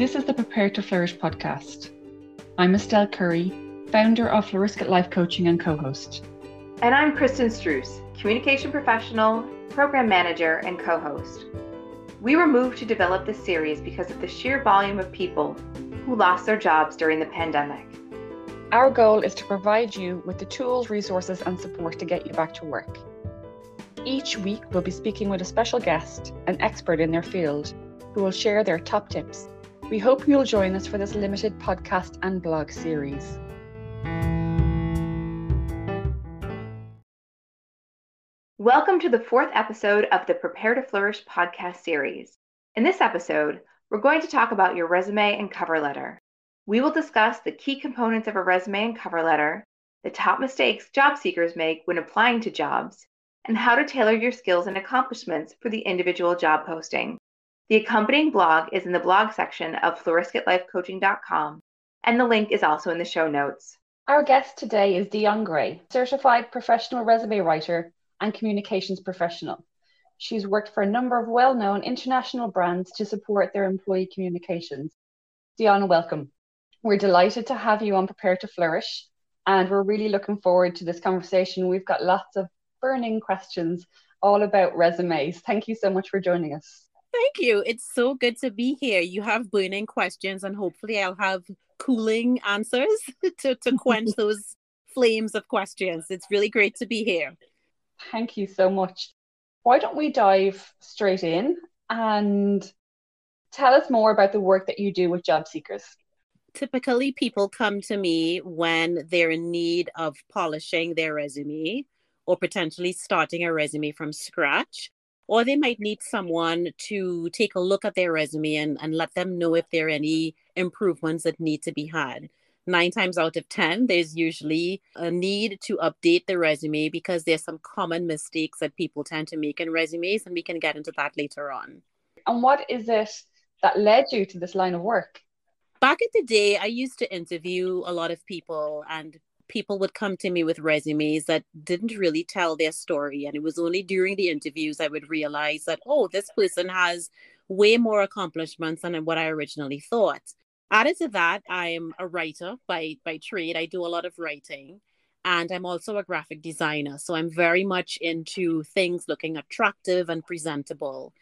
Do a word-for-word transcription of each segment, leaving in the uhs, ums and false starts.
This is the Prepare to Flourish podcast. I'm Estelle Curry, founder of Florescit Life Coaching and co-host. And I'm Kristen Struess, communication professional, program manager, and co-host. We were moved to develop this series because of the sheer volume of people who lost their jobs during the pandemic. Our goal is to provide you with the tools, resources, and support to get you back to work. Each week, we'll be speaking with a special guest, an expert in their field, who will share their top tips. We hope you'll join us for this limited podcast and blog series. Welcome to the fourth episode of the Prepare to Flourish podcast series. In this episode, we're going to talk about your resume and cover letter. We will discuss the key components of a resume and cover letter, the top mistakes job seekers make when applying to jobs, and how to tailor your skills and accomplishments for the individual job posting. The accompanying blog is in the blog section of florescit life coaching dot com, and the link is also in the show notes. Our guest today is Dionne Gray, certified professional resume writer and communications professional. She's worked for a number of well-known international brands to support their employee communications. Dionne, welcome. We're delighted to have you on Prepare to Flourish, and we're really looking forward to this conversation. We've got lots of burning questions all about resumes. Thank you so much for joining us. Thank you. It's so good to be here. You have burning questions, and hopefully I'll have cooling answers to, to quench those flames of questions. It's really great to be here. Thank you so much. Why don't we dive straight in and tell us more about the work that you do with job seekers? Typically, people come to me when they're in need of polishing their resume or potentially starting a resume from scratch, or they might need someone to take a look at their resume and, and let them know if there are any improvements that need to be had. Nine times out of ten, there's usually a need to update the resume because there's some common mistakes that people tend to make in resumes, and we can get into that later on. And what is it that led you to this line of work? Back in the day, I used to interview a lot of people, and people would come to me with resumes that didn't really tell their story. And it was only during the interviews I would realize that, oh, this person has way more accomplishments than what I originally thought. Added to that, I'm a writer by, by trade. I do a lot of writing, and I'm also a graphic designer. So I'm very much into things looking attractive and presentable.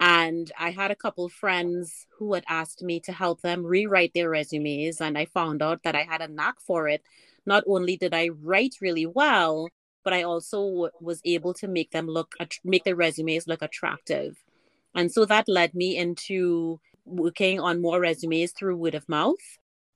And I had a couple of friends who had asked me to help them rewrite their resumes. And I found out that I had a knack for it. Not only did I write really well, but I also was able to make them look, make their resumes look attractive. And so that led me into working on more resumes through word of mouth.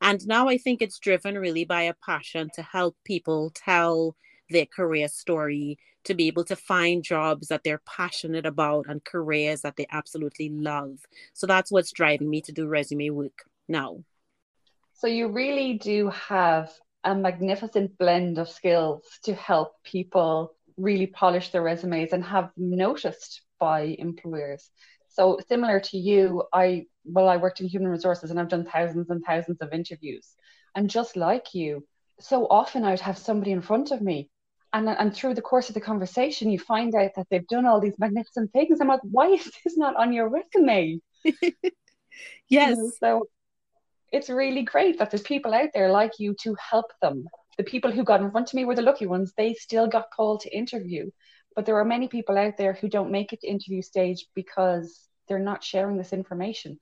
And now I think it's driven really by a passion to help people tell their career story, to be able to find jobs that they're passionate about and careers that they absolutely love. So that's what's driving me to do resume work now. So you really do have a magnificent blend of skills to help people really polish their resumes and have them noticed by employers. So similar to you, I, well, I worked in human resources, and I've done thousands and thousands of interviews. And just like you, so often I'd have somebody in front of me, and, and through the course of the conversation, you find out that they've done all these magnificent things. I'm like, why is this not on your resume? Yes. You know, so it's really great that there's people out there like you to help them. The people who got in front of me were the lucky ones. They still got called to interview. But there are many people out there who don't make it to interview stage because they're not sharing this information.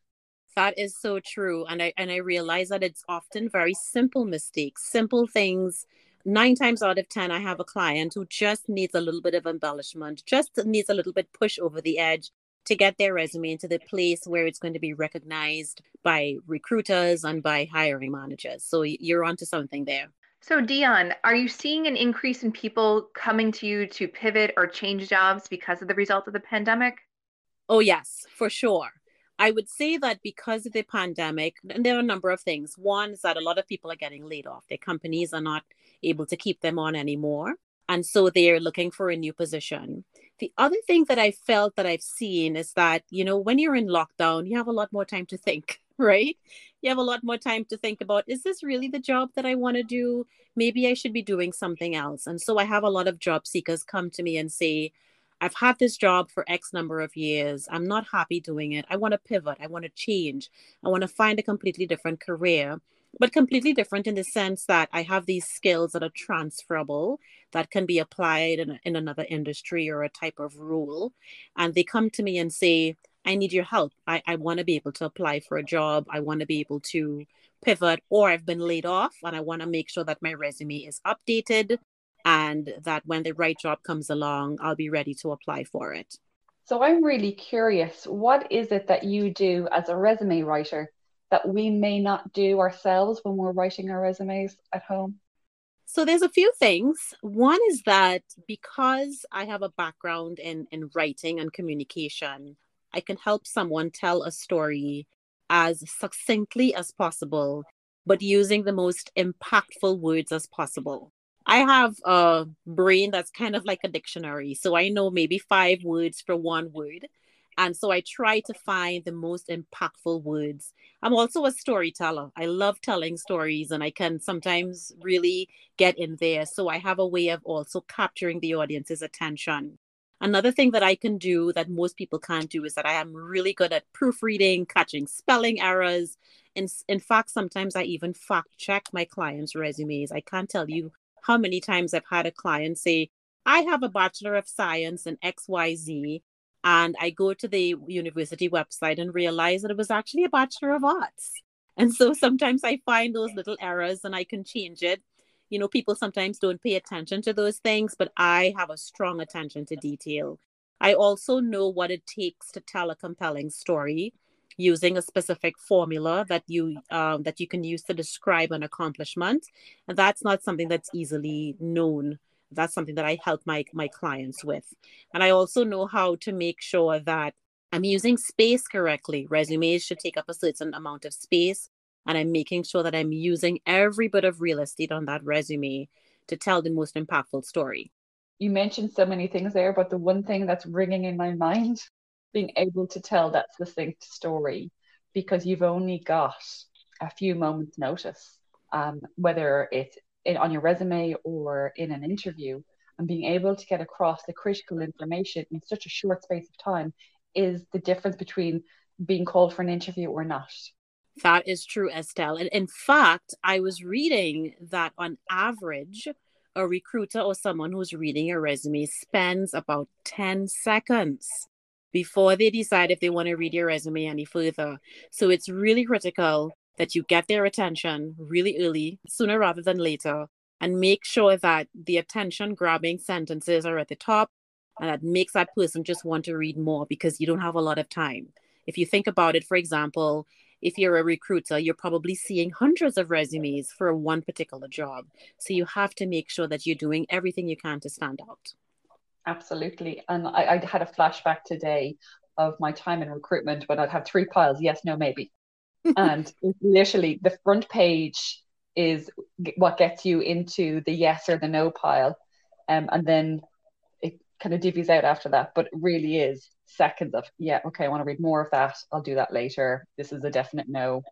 That is so true. And I and I realize that it's often very simple mistakes, simple things. Nine times out of ten, I have a client who just needs a little bit of embellishment, just needs a little bit push over the edge to get their resume into the place where it's going to be recognized by recruiters and by hiring managers. So you're onto something there. So Dionne, are you seeing an increase in people coming to you to pivot or change jobs because of the result of the pandemic? Oh, yes, for sure. I would say that because of the pandemic, and there are a number of things. One is that a lot of people are getting laid off. Their companies are not able to keep them on anymore. And so they are looking for a new position. The other thing that I felt that I've seen is that, you know, when you're in lockdown, you have a lot more time to think. Right? You have a lot more time to think about, is this really the job that I want to do? Maybe I should be doing something else. And so I have a lot of job seekers come to me and say, I've had this job for X number of years. I'm not happy doing it. I want to pivot. I want to change. I want to find a completely different career, but completely different in the sense that I have these skills that are transferable that can be applied in, in another industry or a type of role. And they come to me and say, I need your help. I, I want to be able to apply for a job. I want to be able to pivot, or I've been laid off and I want to make sure that my resume is updated and that when the right job comes along, I'll be ready to apply for it. So I'm really curious, what is it that you do as a resume writer that we may not do ourselves when we're writing our resumes at home? So there's a few things. One is that because I have a background in, in writing and communication, I can help someone tell a story as succinctly as possible, but using the most impactful words as possible. I have a brain that's kind of like a dictionary. So I know maybe five words for one word. And so I try to find the most impactful words. I'm also a storyteller. I love telling stories and I can sometimes really get in there. So I have a way of also capturing the audience's attention. Another thing that I can do that most people can't do is that I am really good at proofreading, catching spelling errors. In, in fact, sometimes I even fact check my clients' resumes. I can't tell you how many times I've had a client say, I have a Bachelor of Science in X Y Z, and I go to the university website and realize that it was actually a Bachelor of Arts. And so sometimes I find those little errors and I can change it. You know, people sometimes don't pay attention to those things, but I have a strong attention to detail. I also know what it takes to tell a compelling story using a specific formula that you uh, that you can use to describe an accomplishment. And that's not something that's easily known. That's something that I help my, my clients with. And I also know how to make sure that I'm using space correctly. Resumes should take up a certain amount of space. And I'm making sure that I'm using every bit of real estate on that resume to tell the most impactful story. You mentioned so many things there, but the one thing that's ringing in my mind, being able to tell that succinct story, because you've only got a few moments notice, um, whether it's in, on your resume or in an interview, and being able to get across the critical information in such a short space of time is the difference between being called for an interview or not. That is true, Estelle. And in fact, I was reading that on average, a recruiter or someone who's reading a resume spends about ten seconds before they decide if they want to read your resume any further. So it's really critical that you get their attention really early, sooner rather than later, and make sure that the attention-grabbing sentences are at the top, and that makes that person just want to read more because you don't have a lot of time. If you think about it, for example, if you're a recruiter, you're probably seeing hundreds of resumes for one particular job. So you have to make sure that you're doing everything you can to stand out. Absolutely. And I, I had a flashback today of my time in recruitment when I'd have three piles, yes, no, maybe. And literally the front page is what gets you into the yes or the no pile. Um, and then it kind of divvies out after that, but it really is seconds of, yeah, okay, I want to read more of that. I'll do that later. This is a definite no.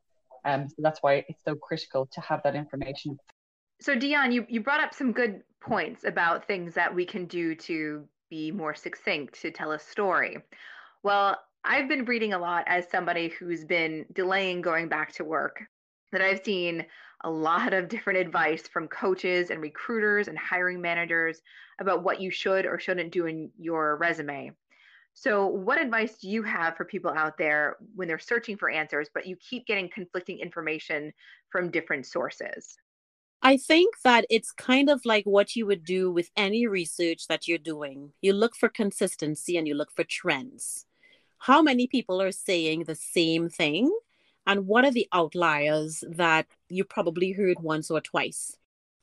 Um, so that's why it's so critical to have that information. So Dionne, you, you brought up some good points about things that we can do to be more succinct, to tell a story. Well, I've been reading a lot as somebody who's been delaying going back to work, that I've seen a lot of different advice from coaches and recruiters and hiring managers about what you should or shouldn't do in your resume. So what advice do you have for people out there when they're searching for answers, but you keep getting conflicting information from different sources? I think that it's kind of like what you would do with any research that you're doing. You look for consistency and you look for trends. How many people are saying the same thing? And what are the outliers that you probably heard once or twice?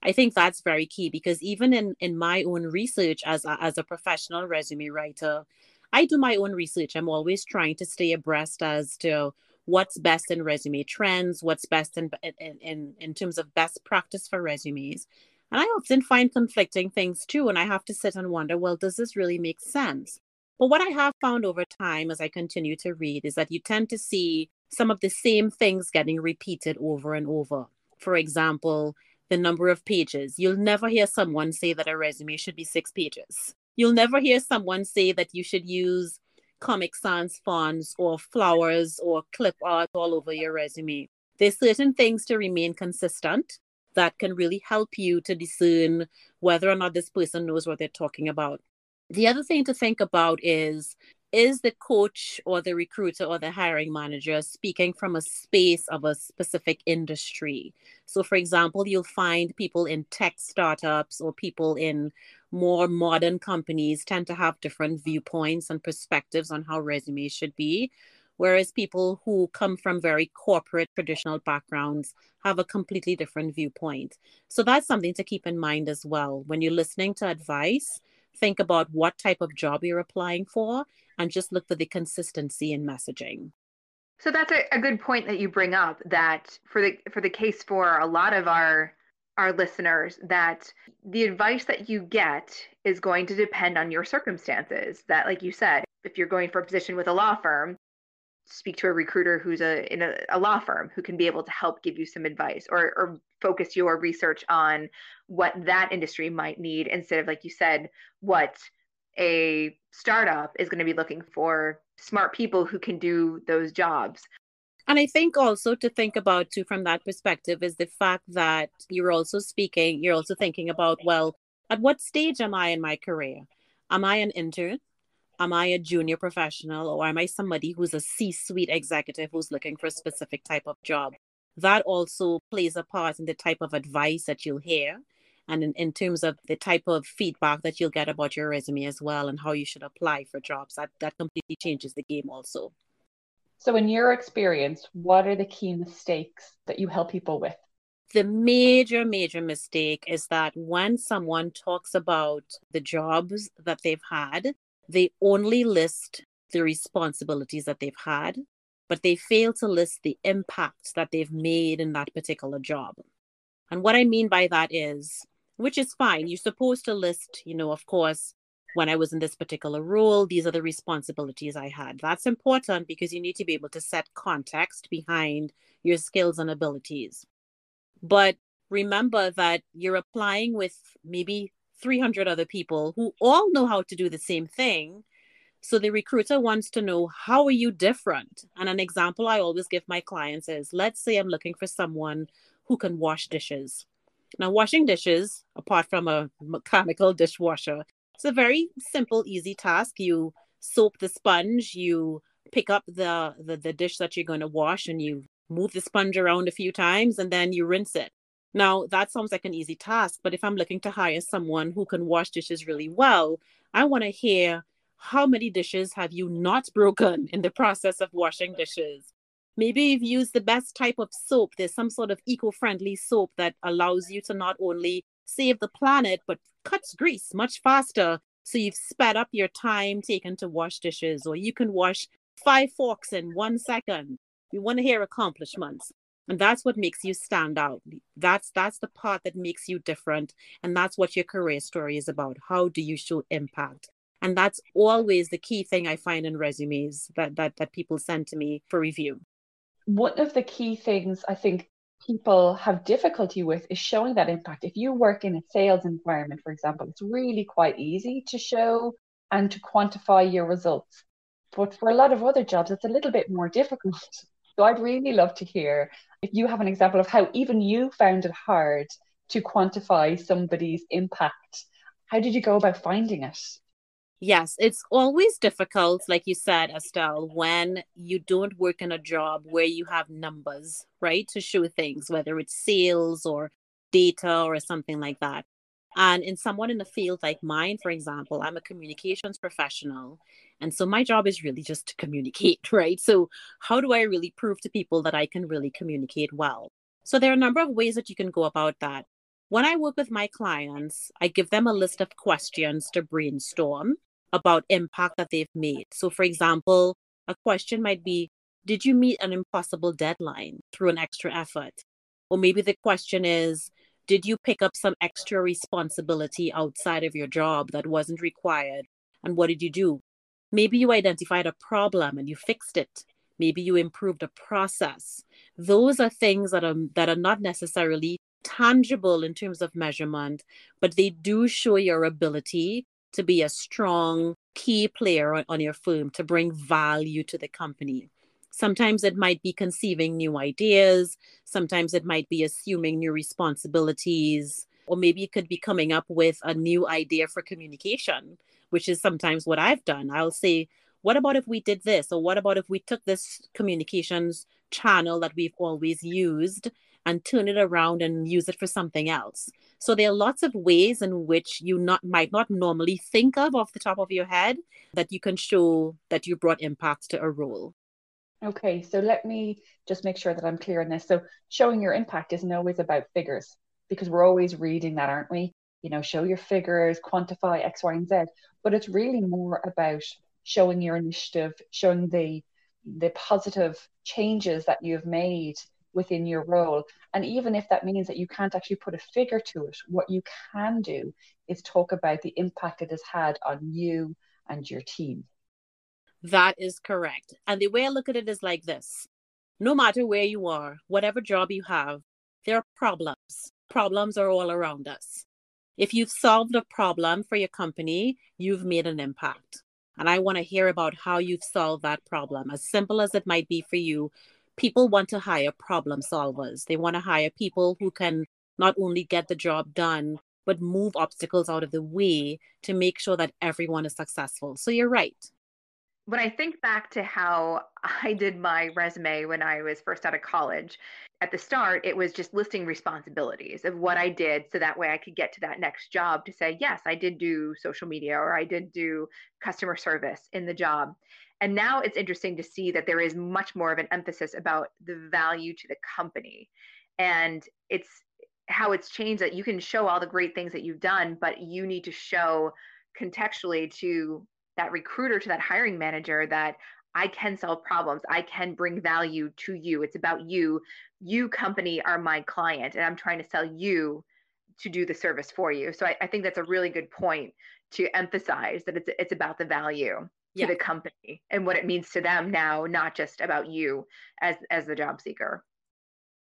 I think that's very key, because even in, in my own research as a, as a professional resume writer, I do my own research. I'm always trying to stay abreast as to what's best in resume trends, what's best in, in, in, in terms of best practice for resumes. And I often find conflicting things too. And I have to sit and wonder, well, does this really make sense? But what I have found over time as I continue to read is that you tend to see some of the same things getting repeated over and over. For example, the number of pages. You'll never hear someone say that a resume should be six pages. You'll never hear someone say that you should use Comic Sans fonts or flowers or clip art all over your resume. There's certain things to remain consistent that can really help you to discern whether or not this person knows what they're talking about. The other thing to think about is, is the coach or the recruiter or the hiring manager speaking from a space of a specific industry? So, for example, you'll find people in tech startups or people in more modern companies tend to have different viewpoints and perspectives on how resumes should be, whereas people who come from very corporate traditional backgrounds have a completely different viewpoint. So that's something to keep in mind as well. When you're listening to advice, think about what type of job you're applying for and just look for the consistency in messaging. So that's a, a good point that you bring up, that for the for the case for a lot of our our listeners, that the advice that you get is going to depend on your circumstances. That, like you said, if you're going for a position with a law firm, speak to a recruiter who's a in a, a law firm who can be able to help give you some advice, or, or focus your research on what that industry might need instead of, like you said, what a startup is going to be looking for, smart people who can do those jobs. And I think also to think about too from that perspective is the fact that you're also speaking, you're also thinking about, well, at what stage am I in my career? Am I an intern? Am I a junior professional, or am I somebody who's a C-suite executive who's looking for a specific type of job? That also plays a part in the type of advice that you'll hear and in, in terms of the type of feedback that you'll get about your resume as well and how you should apply for jobs. That, that completely changes the game also. So in your experience, what are the key mistakes that you help people with? The major, major mistake is that when someone talks about the jobs that they've had, they only list the responsibilities that they've had, but they fail to list the impact that they've made in that particular job. And what I mean by that is, which is fine, you're supposed to list, you know, of course, when I was in this particular role, these are the responsibilities I had. That's important because you need to be able to set context behind your skills and abilities. But remember that you're applying with maybe three hundred other people who all know how to do the same thing. So the recruiter wants to know, how are you different? And an example I always give my clients is, let's say I'm looking for someone who can wash dishes. Now, washing dishes, apart from a mechanical dishwasher, it's a very simple, easy task. You soak the sponge, you pick up the, the, the dish that you're going to wash, and you move the sponge around a few times, and then you rinse it. Now, that sounds like an easy task, but if I'm looking to hire someone who can wash dishes really well, I want to hear, how many dishes have you not broken in the process of washing dishes? Maybe you've used the best type of soap. There's some sort of eco-friendly soap that allows you to not only save the planet, but cuts grease much faster. So you've sped up your time taken to wash dishes, or you can wash five forks in one second. You want to hear accomplishments. And that's what makes you stand out. That's that's the part that makes you different. And that's what your career story is about. How do you show impact? And that's always the key thing I find in resumes that that that people send to me for review. One of the key things I think people have difficulty with is showing that impact. If you work in a sales environment, for example, it's really quite easy to show and to quantify your results. But for a lot of other jobs, it's a little bit more difficult. So I'd really love to hear if you have an example of how even you found it hard to quantify somebody's impact. How did you go about finding it? Yes, it's always difficult, like you said, Estelle, when you don't work in a job where you have numbers, right, to show things, whether it's sales or data or something like that. And in someone in a field like mine, for example, I'm a communications professional. And so my job is really just to communicate, right? So how do I really prove to people that I can really communicate well? So there are a number of ways that you can go about that. When I work with my clients, I give them a list of questions to brainstorm about impact that they've made. So for example, a question might be, did you meet an impossible deadline through an extra effort? Or maybe the question is, did you pick up some extra responsibility outside of your job that wasn't required? And what did you do? Maybe you identified a problem and you fixed it. Maybe you improved a process. Those are things that are, that are not necessarily tangible in terms of measurement, but they do show your ability to be a strong key player on, on your firm, to bring value to the company. Sometimes it might be conceiving new ideas. Sometimes it might be assuming new responsibilities, or maybe it could be coming up with a new idea for communication, which is sometimes what I've done. I'll say, what about if we did this? Or what about if we took this communications channel that we've always used and turn it around and use it for something else? So there are lots of ways in which you not might not normally think of off the top of your head that you can show that you brought impact to a role. Okay, so let me just make sure that I'm clear on this. So showing your impact isn't always about figures, because we're always reading that, aren't we? You know, show your figures, quantify X, Y, and Z. But it's really more about showing your initiative, showing the the positive changes that you've made within your role. And even if that means that you can't actually put a figure to it, what you can do is talk about the impact it has had on you and your team. That is correct. And the way I look at it is like this. No matter where you are, whatever job you have, there are problems. Problems are all around us. If you've solved a problem for your company, you've made an impact. And I want to hear about how you've solved that problem. As simple as it might be for you, people want to hire problem solvers. They want to hire people who can not only get the job done, but move obstacles out of the way to make sure that everyone is successful. So you're right. When I think back to how I did my resume when I was first out of college, at the start, it was just listing responsibilities of what I did. So that way I could get to that next job to say, yes, I did do social media, or I did do customer service in the job. And now it's interesting to see that there is much more of an emphasis about the value to the company. And it's how it's changed, that you can show all the great things that you've done, but you need to show contextually to that recruiter, to that hiring manager, that I can solve problems. I can bring value to you. It's about you. You, company, are my client, and I'm trying to sell you to do the service for you. So I, I think that's a really good point to emphasize, that it's it's about the value yeah. to the company and what it means to them now, not just about you as, as the job seeker.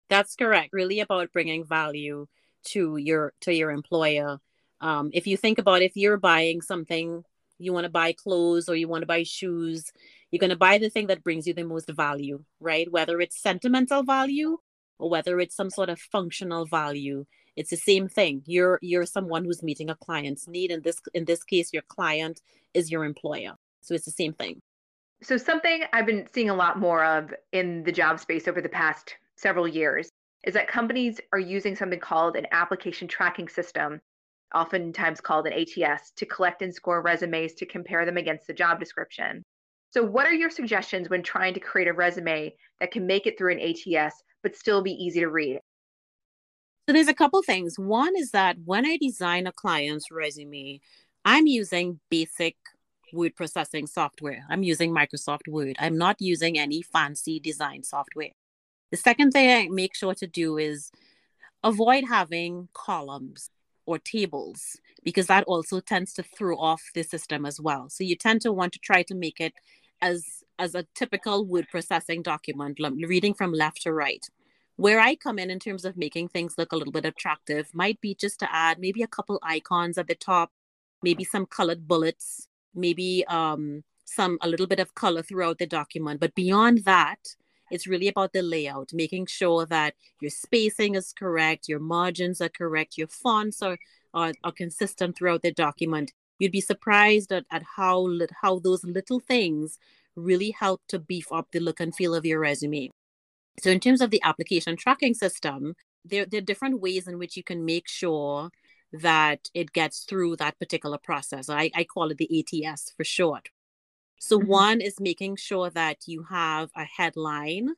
That's correct. Really about bringing value to your, to your employer. Um, if you think about, if you're buying something, you want to buy clothes or you want to buy shoes, you're going to buy the thing that brings you the most value, right? Whether it's sentimental value or whether it's some sort of functional value, it's the same thing. You're you're someone who's meeting a client's need. In this, in this case, your client is your employer. So it's the same thing. So something I've been seeing a lot more of in the job space over the past several years is that companies are using something called an application tracking system, oftentimes called an A T S, to collect and score resumes to compare them against the job description. So what are your suggestions when trying to create a resume that can make it through an A T S, but still be easy to read? So there's a couple things. One is that when I design a client's resume, I'm using basic word processing software. I'm using Microsoft Word. I'm not using any fancy design software. The second thing I make sure to do is avoid having columns or tables, because that also tends to throw off the system as well. So you tend to want to try to make it as, as a typical word processing document, reading from left to right. Where I come in in terms of making things look a little bit attractive might be just to add maybe a couple icons at the top, maybe some colored bullets, maybe um, some a little bit of color throughout the document. But beyond that, it's really about the layout, making sure that your spacing is correct, your margins are correct, your fonts are, are, are consistent throughout the document. You'd be surprised at, at how, how those little things really help to beef up the look and feel of your resume. So in terms of the application tracking system, there, there are different ways in which you can make sure that it gets through that particular process. I, I call it the A T S for short. So one is making sure that you have a headline.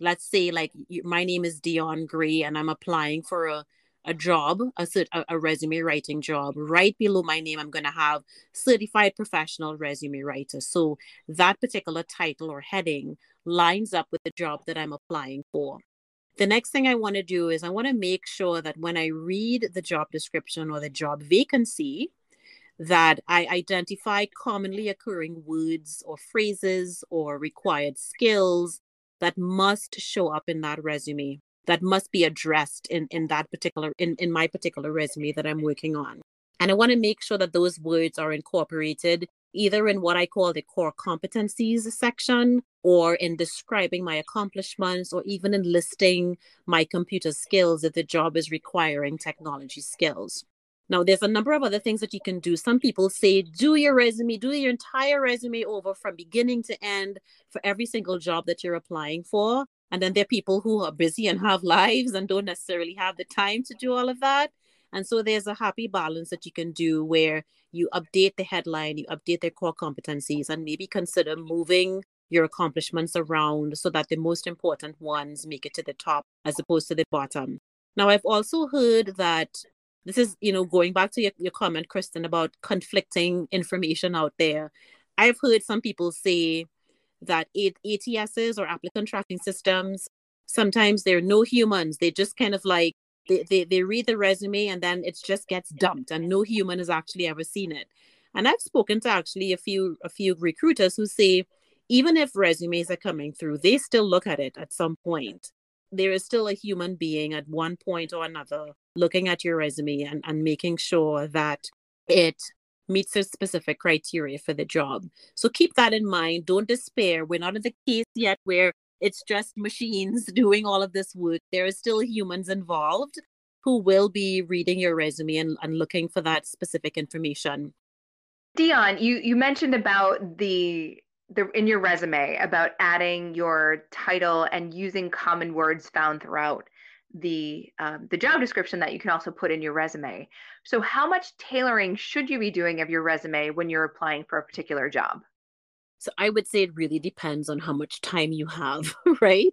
Let's say like, you, my name is Dionne Gray and I'm applying for a, a job, a, a resume writing job. Right below my name, I'm going to have certified professional resume writer. So that particular title or heading lines up with the job that I'm applying for. The next thing I want to do is I want to make sure that when I read the job description or the job vacancy, that I identify commonly occurring words or phrases or required skills that must show up in that resume, that must be addressed in, in that particular, in, in my particular resume that I'm working on. And I want to make sure that those words are incorporated either in what I call the core competencies section, or in describing my accomplishments, or even in listing my computer skills if the job is requiring technology skills. Now, there's a number of other things that you can do. Some people say, do your resume, do your entire resume over from beginning to end for every single job that you're applying for. And then there are people who are busy and have lives and don't necessarily have the time to do all of that. And so there's a happy balance that you can do where you update the headline, you update their core competencies, and maybe consider moving your accomplishments around so that the most important ones make it to the top as opposed to the bottom. Now, I've also heard that this is, you know, going back to your, your comment, Kristen, about conflicting information out there. I've heard some people say that A T Ss or applicant tracking systems, sometimes they're no humans. They just kind of like, They, they they read the resume and then it just gets dumped and no human has actually ever seen it. And I've spoken to actually a few a few recruiters who say, even if resumes are coming through, they still look at it at some point. There is still a human being at one point or another looking at your resume and, and making sure that it meets a specific criteria for the job. So keep that in mind. Don't despair. We're not in the case yet where it's just machines doing all of this work. There are still humans involved who will be reading your resume and, and looking for that specific information. Dionne, you, you mentioned about the, the in your resume about adding your title and using common words found throughout the um, the job description that you can also put in your resume. So how much tailoring should you be doing of your resume when you're applying for a particular job? So I would say it really depends on how much time you have, right?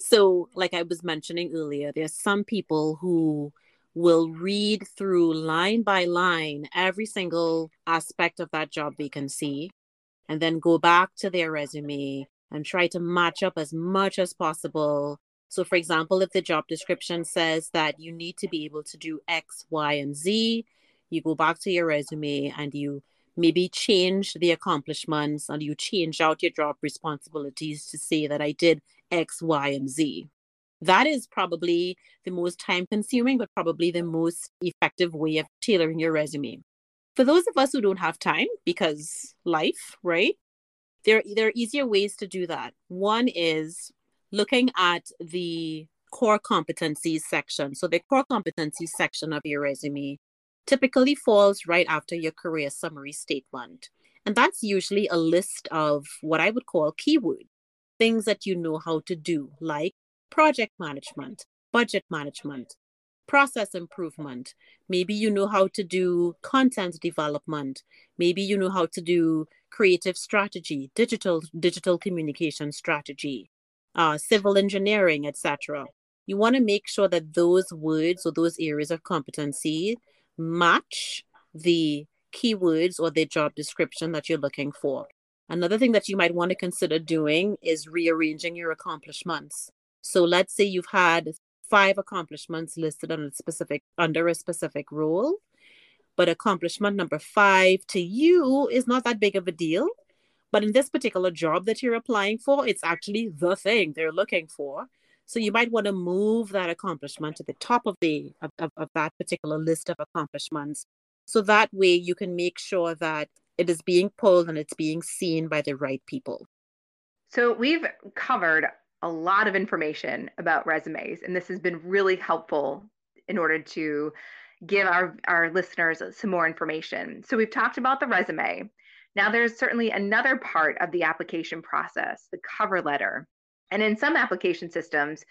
So like I was mentioning earlier, there's some people who will read through line by line every single aspect of that job vacancy and then go back to their resume and try to match up as much as possible. So for example, if the job description says that you need to be able to do X, Y, and Z, you go back to your resume and you maybe change the accomplishments and you change out your job responsibilities to say that I did X, Y, and Z. That is probably the most time consuming, but probably the most effective way of tailoring your resume. For those of us who don't have time because life, right? There, there are easier ways to do that. One is looking at the core competencies section. So the core competencies section of your resume typically falls right after your career summary statement. And that's usually a list of what I would call keywords, things that you know how to do, like project management, budget management, process improvement. Maybe you know how to do content development. Maybe you know how to do creative strategy, digital, digital communication strategy, uh, civil engineering, et cetera. You want to make sure that those words or those areas of competency match the keywords or the job description that you're looking for. Another thing that you might want to consider doing is rearranging your accomplishments. So let's say you've had five accomplishments listed on a specific, under a specific role, but accomplishment number five to you is not that big of a deal. But in this particular job that you're applying for, it's actually the thing they're looking for. So you might want to move that accomplishment to the top of the of, of that particular list of accomplishments. So that way you can make sure that it is being pulled and it's being seen by the right people. So we've covered a lot of information about resumes, and this has been really helpful in order to give our, our listeners some more information. So we've talked about the resume. Now there's certainly another part of the application process, the cover letter. And in some application systems,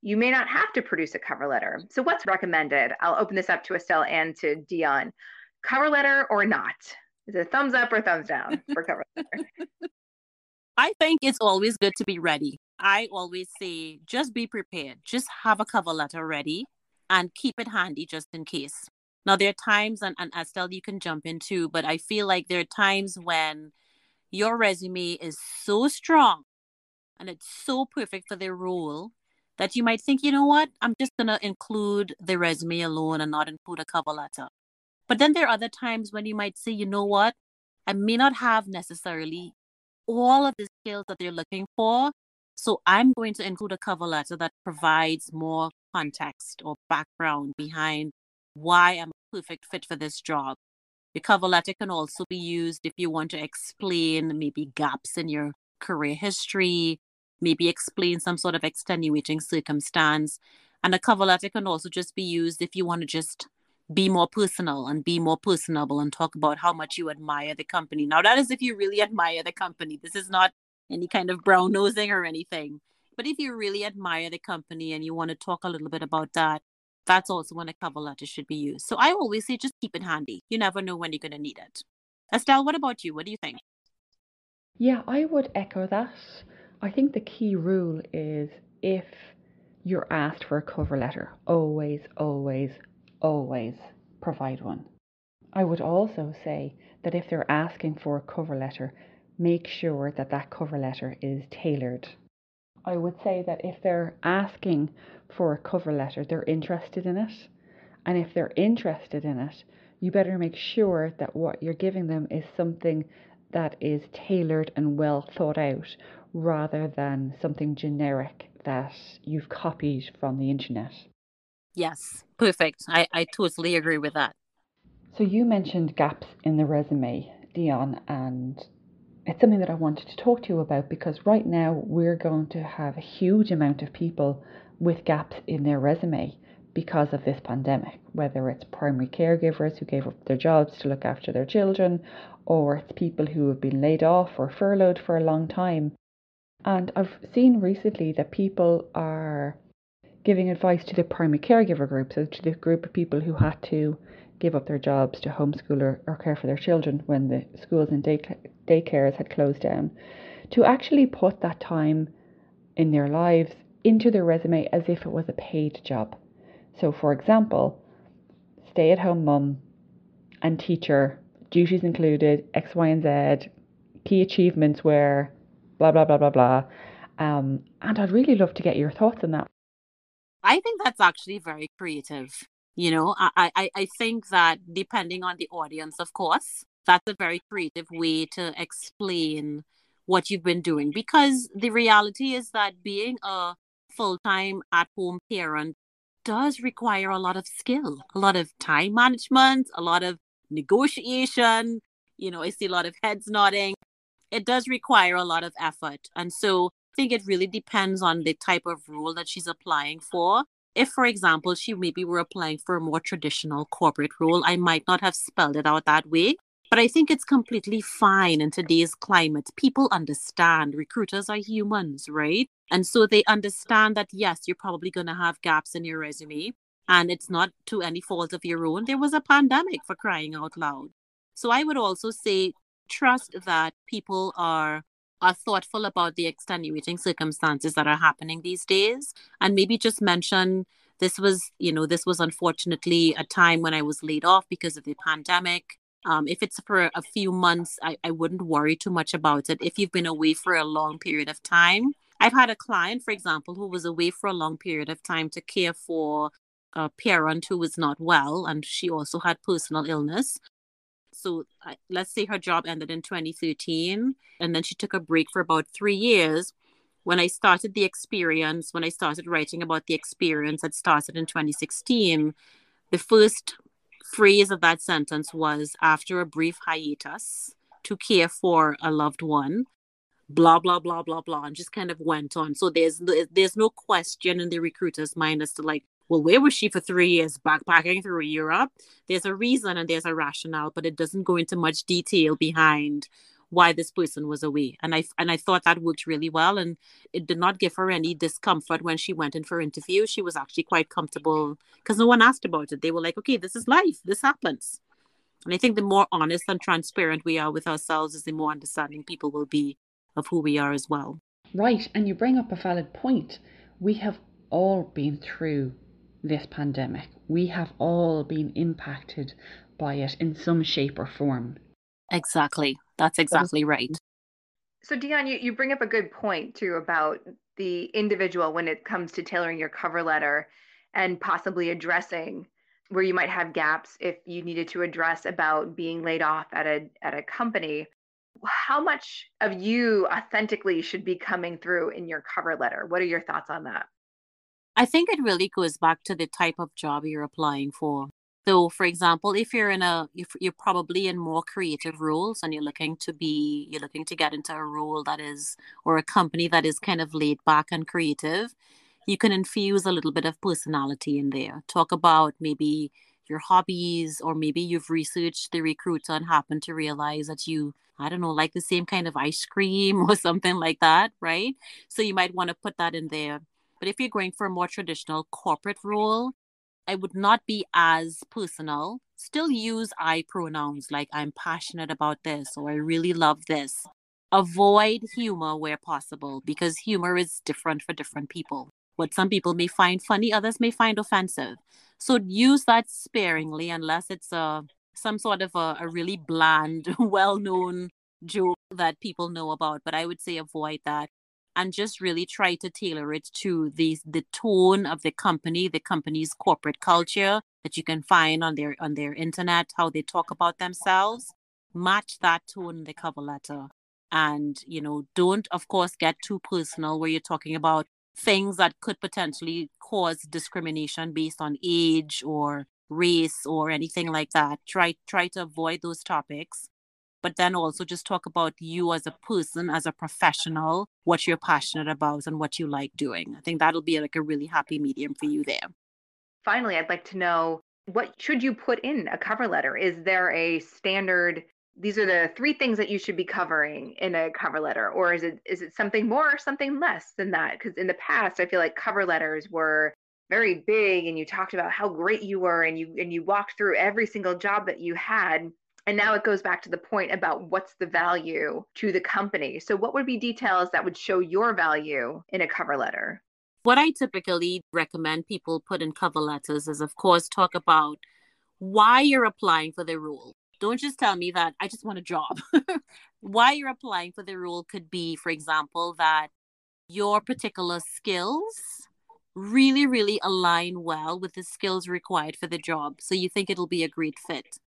you may not have to produce a cover letter. So what's recommended? I'll open this up to Estelle and to Dionne. Cover letter or not? Is it a thumbs up or thumbs down for cover letter? I think it's always good to be ready. I always say, just be prepared. Just have a cover letter ready and keep it handy just in case. Now, there are times, and, and Estelle, you can jump in too, but I feel like there are times when your resume is so strong and it's so perfect for their role that you might think, you know what, I'm just going to include the resume alone and not include a cover letter. But then there are other times when you might say, you know what, I may not have necessarily all of the skills that they're looking for. So I'm going to include a cover letter that provides more context or background behind why I'm a perfect fit for this job. Your cover letter can also be used if you want to explain maybe gaps in your career history, maybe explain some sort of extenuating circumstance. And a cover letter can also just be used if you want to just be more personal and be more personable and talk about how much you admire the company. Now, that is if you really admire the company. This is not any kind of brown nosing or anything. But if you really admire the company and you want to talk a little bit about that, that's also when a cover letter should be used. So I always say just keep it handy. You never know when you're going to need it. Estelle, what about you? What do you think? Yeah, I would echo that. I think the key rule is if you're asked for a cover letter, always, always, always provide one. I would also say that if they're asking for a cover letter, make sure that that cover letter is tailored. I would say that if they're asking for a cover letter, they're interested in it. And if they're interested in it, you better make sure that what you're giving them is something that is tailored and well thought out, rather than something generic that you've copied from the internet. Yes, perfect. I, I totally agree with that. So you mentioned gaps in the resume, Dionne, and it's something that I wanted to talk to you about, because right now we're going to have a huge amount of people with gaps in their resume because of this pandemic, whether it's primary caregivers who gave up their jobs to look after their children, or it's people who have been laid off or furloughed for a long time. And I've seen recently that people are giving advice to the primary caregiver group, so to the group of people who had to give up their jobs to homeschool or, or care for their children when the schools and day, daycares had closed down, to actually put that time in their lives into their resume as if it was a paid job. So for example, stay-at-home mum and teacher, duties included, X, Y, and Z, key achievements were blah, blah, blah, blah, blah. Um, and I'd really love to get your thoughts on that. I think that's actually very creative. You know, I, I, I think that depending on the audience, of course, that's a very creative way to explain what you've been doing. Because the reality is that being a full-time at-home parent does require a lot of skill, a lot of time management, a lot of negotiation. You know, I see a lot of heads nodding. It does require a lot of effort. And so I think it really depends on the type of role that she's applying for. If, for example, she maybe were applying for a more traditional corporate role, I might not have spelled it out that way. But I think it's completely fine in today's climate. People understand recruiters are humans, right? And so they understand that, yes, you're probably going to have gaps in your resume. And it's not to any fault of your own. There was a pandemic, for crying out loud. So I would also say, trust that people are are thoughtful about the extenuating circumstances that are happening these days. And maybe just mention this was, you know, this was unfortunately a time when I was laid off because of the pandemic. Um, if it's for a few months, I, I wouldn't worry too much about it. If you've been away for a long period of time, I've had a client, for example, who was away for a long period of time to care for a parent who was not well. And she also had personal illness. So uh, let's say her job ended in twenty thirteen, and then she took a break for about three years. When I started the experience, when I started writing about the experience that started in twenty sixteen, the first phrase of that sentence was, after a brief hiatus to care for a loved one, blah, blah, blah, blah, blah, and just kind of went on. So there's there's no question in the recruiter's mind as to like, well, where was she for three years backpacking through Europe? There's a reason and there's a rationale, but it doesn't go into much detail behind why this person was away. And I and I thought that worked really well. And it did not give her any discomfort when she went in for interview. She was actually quite comfortable because no one asked about it. They were like, okay, this is life. This happens. And I think the more honest and transparent we are with ourselves is the more understanding people will be of who we are as well. Right. And you bring up a valid point. We have all been through this pandemic. We have all been impacted by it in some shape or form. Exactly. That's exactly right. So Dionne, you, you bring up a good point too about the individual when it comes to tailoring your cover letter and possibly addressing where you might have gaps if you needed to address about being laid off at a at a company. How much of you authentically should be coming through in your cover letter? What are your thoughts on that? I think it really goes back to the type of job you're applying for. So, for example, if you're in a, if you're probably in more creative roles and you're looking to be, you're looking to get into a role that is, or a company that is kind of laid back and creative, you can infuse a little bit of personality in there. Talk about maybe your hobbies, or maybe you've researched the recruiter and happened to realize that you, I don't know, like the same kind of ice cream or something like that, right? So you might want to put that in there. But if you're going for a more traditional corporate role, I would not be as personal. Still use I pronouns like I'm passionate about this or I really love this. Avoid humor where possible, because humor is different for different people. What some people may find funny, others may find offensive. So use that sparingly unless it's a, some sort of a, a really bland, well-known joke that people know about. But I would say avoid that. And just really try to tailor it to the, the tone of the company, the company's corporate culture that you can find on their on their internet, how they talk about themselves. Match that tone in the cover letter. And, you know, don't, of course, get too personal where you're talking about things that could potentially cause discrimination based on age or race or anything like that. Try, try to avoid those topics. But then also just talk about you as a person, as a professional, what you're passionate about and what you like doing. I think that'll be like a really happy medium for you there. Finally, I'd like to know, what should you put in a cover letter? Is there a standard, these are the three things that you should be covering in a cover letter? Or is it is it something more or something less than that? Because in the past, I feel like cover letters were very big and you talked about how great you were and you and you walked through every single job that you had. And now it goes back to the point about what's the value to the company. So what would be details that would show your value in a cover letter? What I typically recommend people put in cover letters is, of course, talk about why you're applying for the role. Don't just tell me that I just want a job. Why you're applying for the role could be, for example, that your particular skills really, really align well with the skills required for the job. So you think it'll be a great fit.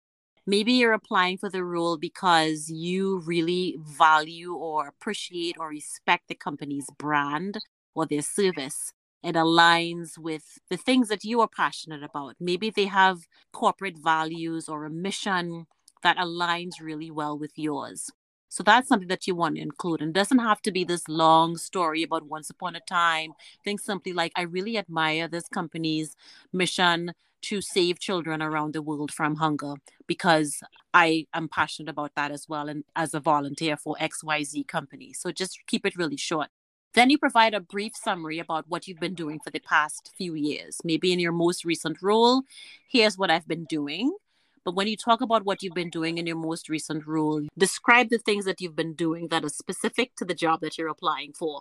Maybe you're applying for the role because you really value or appreciate or respect the company's brand or their service. It aligns with the things that you are passionate about. Maybe they have corporate values or a mission that aligns really well with yours. So that's something that you want to include. And it doesn't have to be this long story about once upon a time. Think simply like, I really admire this company's mission to save children around the world from hunger because I am passionate about that as well and as a volunteer for X Y Z company. So just keep it really short. Then you provide a brief summary about what you've been doing for the past few years. Maybe in your most recent role, here's what I've been doing. But when you talk about what you've been doing in your most recent role, describe the things that you've been doing that are specific to the job that you're applying for.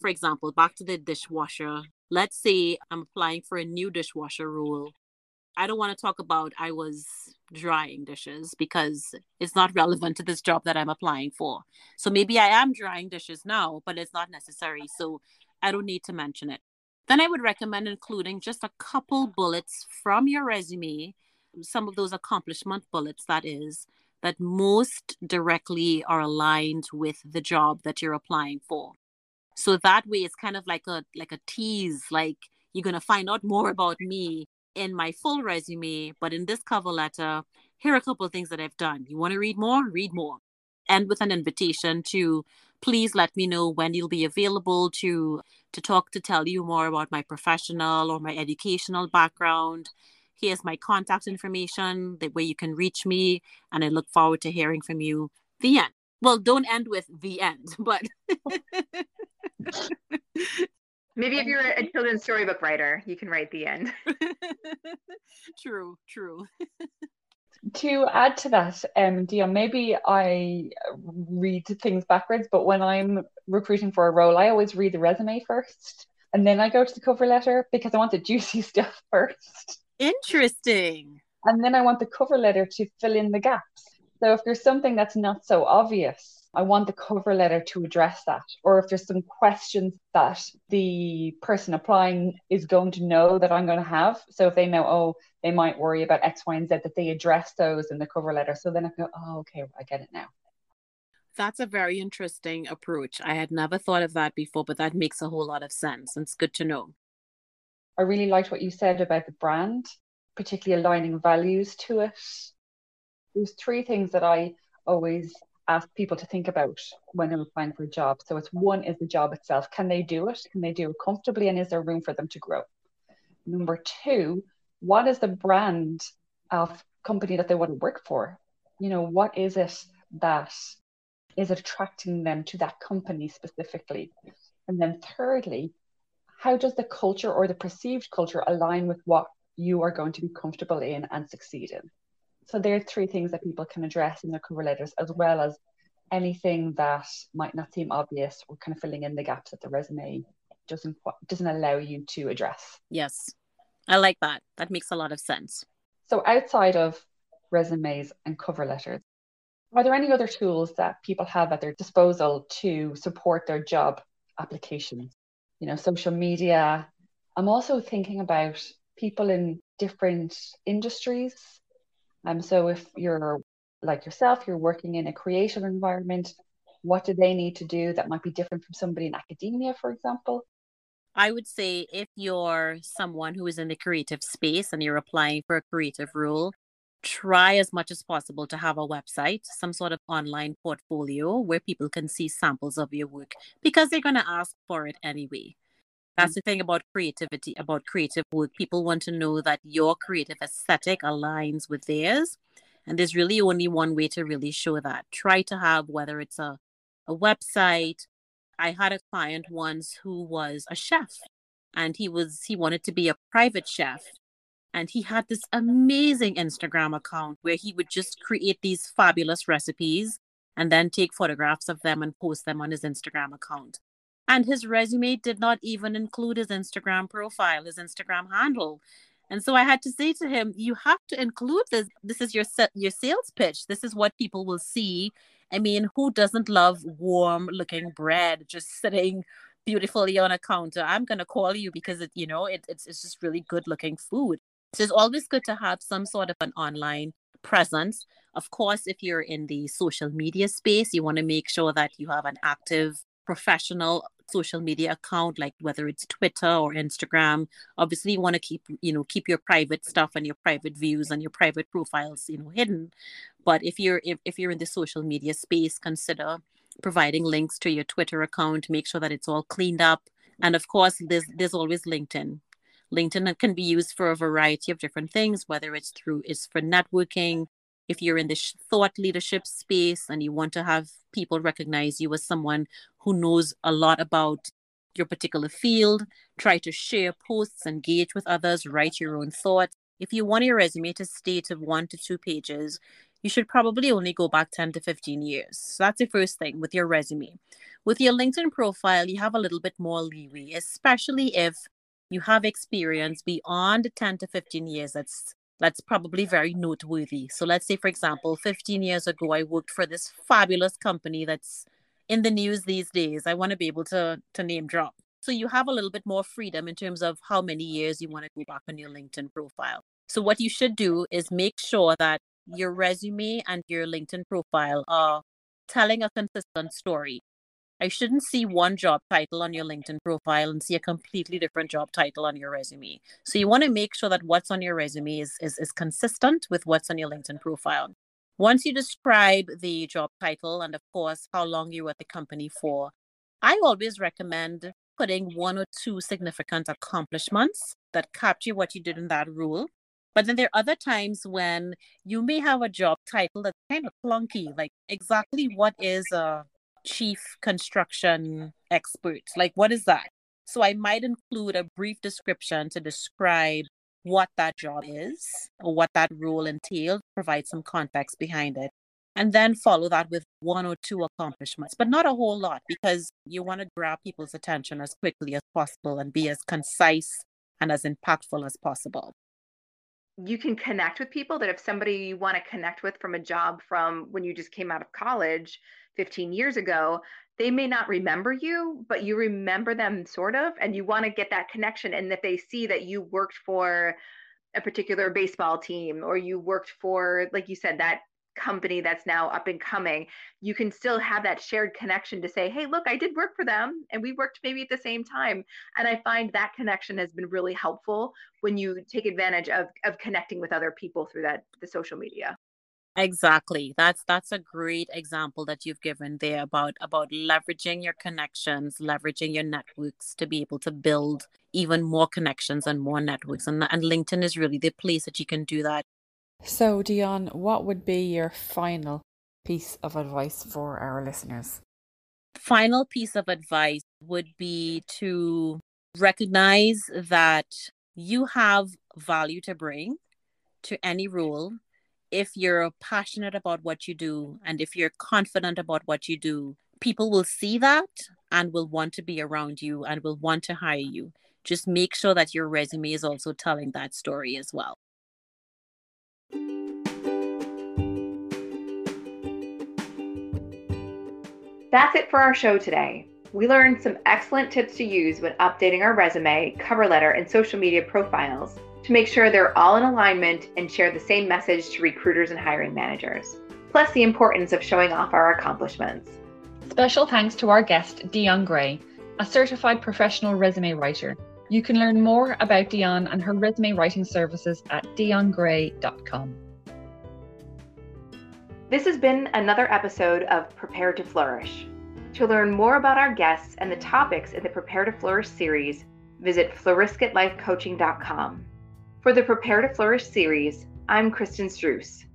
For example, back to the dishwasher. Let's say I'm applying for a new dishwasher role. I don't want to talk about I was drying dishes because it's not relevant to this job that I'm applying for. So maybe I am drying dishes now, but it's not necessary. So I don't need to mention it. Then I would recommend including just a couple bullets from your resume, some of those accomplishment bullets, that is, that most directly are aligned with the job that you're applying for. So that way it's kind of like a like a tease, like you're going to find out more about me in my full resume, but in this cover letter, here are a couple of things that I've done. You want to read more? Read more. And with an invitation to please let me know when you'll be available to, to talk, to tell you more about my professional or my educational background. Here's my contact information, the way you can reach me, and I look forward to hearing from you. The end. Well, don't end with the end, but... Maybe if you're a children's storybook writer, you can write the end. True, true. To add to that, um, Dionne, maybe I read things backwards, but when I'm recruiting for a role, I always read the resume first, and then I go to the cover letter because I want the juicy stuff first. Interesting. And then I want the cover letter to fill in the gaps. So if there's something that's not so obvious, I want the cover letter to address that. Or if there's some questions that the person applying is going to know that I'm going to have. So if they know, oh, they might worry about X, Y, and Z, that they address those in the cover letter. So then I go, oh, okay, I get it now. That's a very interesting approach. I had never thought of that before, but that makes a whole lot of sense. It's good to know. I really liked what you said about the brand. particularly aligning values to it. There's three things that I always ask people to think about when they're applying for a job. So it's one is the job itself. Can they do it? Can they do it comfortably? And is there room for them to grow? Number two, what is the brand of company that they want to work for? You know, what is it that is attracting them to that company specifically? And then thirdly, how does the culture or the perceived culture align with what you are going to be comfortable in and succeed in? So there are three things that people can address in their cover letters, as well as anything that might not seem obvious or kind of filling in the gaps that the resume doesn't doesn't allow you to address. Yes, I like that. That makes a lot of sense. So outside of resumes and cover letters, are there any other tools that people have at their disposal to support their job applications? You know, social media. I'm also thinking about people in different industries. Um, so if you're like yourself, you're working in a creative environment, what do they need to do that might be different from somebody in academia, for example? I would say if you're someone who is in the creative space and you're applying for a creative role, try as much as possible to have a website, some sort of online portfolio where people can see samples of your work, because they're going to ask for it anyway. That's the thing about creativity, about creative work. People want to know that your creative aesthetic aligns with theirs. And there's really only one way to really show that. Try to have, whether it's a, a website. I had a client once who was a chef, and he was he wanted to be a private chef. And he had this amazing Instagram account where he would just create these fabulous recipes and then take photographs of them and post them on his Instagram account. And his resume did not even include his Instagram profile, his Instagram handle. And so I had to say to him, you have to include this. This is your your sales pitch. This is what people will see. I mean, who doesn't love warm looking bread just sitting beautifully on a counter? I'm going to call you because, it, you know, it, it's, it's just really good looking food. So it's always good to have some sort of an online presence. Of course, if you're in the social media space, you want to make sure that you have an active professional social media account, like whether it's Twitter or Instagram. Obviously you want to keep, you know, keep your private stuff and your private views and your private profiles, you know, hidden. But if you're, if, if you're in the social media space, consider providing links to your Twitter account, make sure that it's all cleaned up. And of course, there's, there's always LinkedIn. LinkedIn can be used for a variety of different things, whether it's through, it's for networking. If you're in the thought leadership space and you want to have people recognize you as someone who knows a lot about your particular field, try to share posts, engage with others, write your own thoughts. If you want your resume to stay to one to two pages, you should probably only go back ten to fifteen years. So that's the first thing with your resume. With your LinkedIn profile, you have a little bit more leeway, especially if you have experience beyond ten to fifteen years. That's That's probably very noteworthy. So let's say, for example, fifteen years ago, I worked for this fabulous company that's in the news these days. I want to be able to, to name drop. So you have a little bit more freedom in terms of how many years you want to go back on your LinkedIn profile. So what you should do is make sure that your resume and your LinkedIn profile are telling a consistent story. I shouldn't see one job title on your LinkedIn profile and see a completely different job title on your resume. So you want to make sure that what's on your resume is, is, is consistent with what's on your LinkedIn profile. Once you describe the job title and, of course, how long you were at the company for, I always recommend putting one or two significant accomplishments that capture what you did in that role. But then there are other times when you may have a job title that's kind of clunky, like exactly what is a chief construction expert, like what is that? So I might include a brief description to describe what that job is or what that role entails, provide some context behind it, and then follow that with one or two accomplishments, but not a whole lot, because you want to grab people's attention as quickly as possible and be as concise and as impactful as possible. You can connect with people, that if somebody you want to connect with from a job from when you just came out of college fifteen years ago, they may not remember you, but you remember them sort of, and you want to get that connection. And if they see that you worked for a particular baseball team, or you worked for, like you said, that company that's now up and coming, you can still have that shared connection to say, hey, look, I did work for them and we worked maybe at the same time. And I find that connection has been really helpful when you take advantage of, of connecting with other people through that, the social media. Exactly. That's that's a great example that you've given there about about leveraging your connections, leveraging your networks to be able to build even more connections and more networks. And, and LinkedIn is really the place that you can do that. So, Dionne, what would be your final piece of advice for our listeners? Final piece of advice would be to recognize that you have value to bring to any role. If you're passionate about what you do and if you're confident about what you do, people will see that and will want to be around you and will want to hire you. Just make sure that your resume is also telling that story as well. That's it for our show today. We learned some excellent tips to use when updating our resume, cover letter, and social media profiles to make sure they're all in alignment and share the same message to recruiters and hiring managers, plus the importance of showing off our accomplishments. Special thanks to our guest, Dionne Gray, a certified professional resume writer. You can learn more about Dionne and her resume writing services at dion gray dot com. This has been another episode of Prepare to Flourish. To learn more about our guests and the topics in the Prepare to Flourish series, visit florescit life coaching dot com. For the Prepare to Flourish series, I'm Kristen Struess.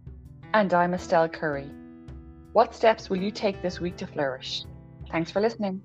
And I'm Estelle Curry. What steps will you take this week to flourish? Thanks for listening.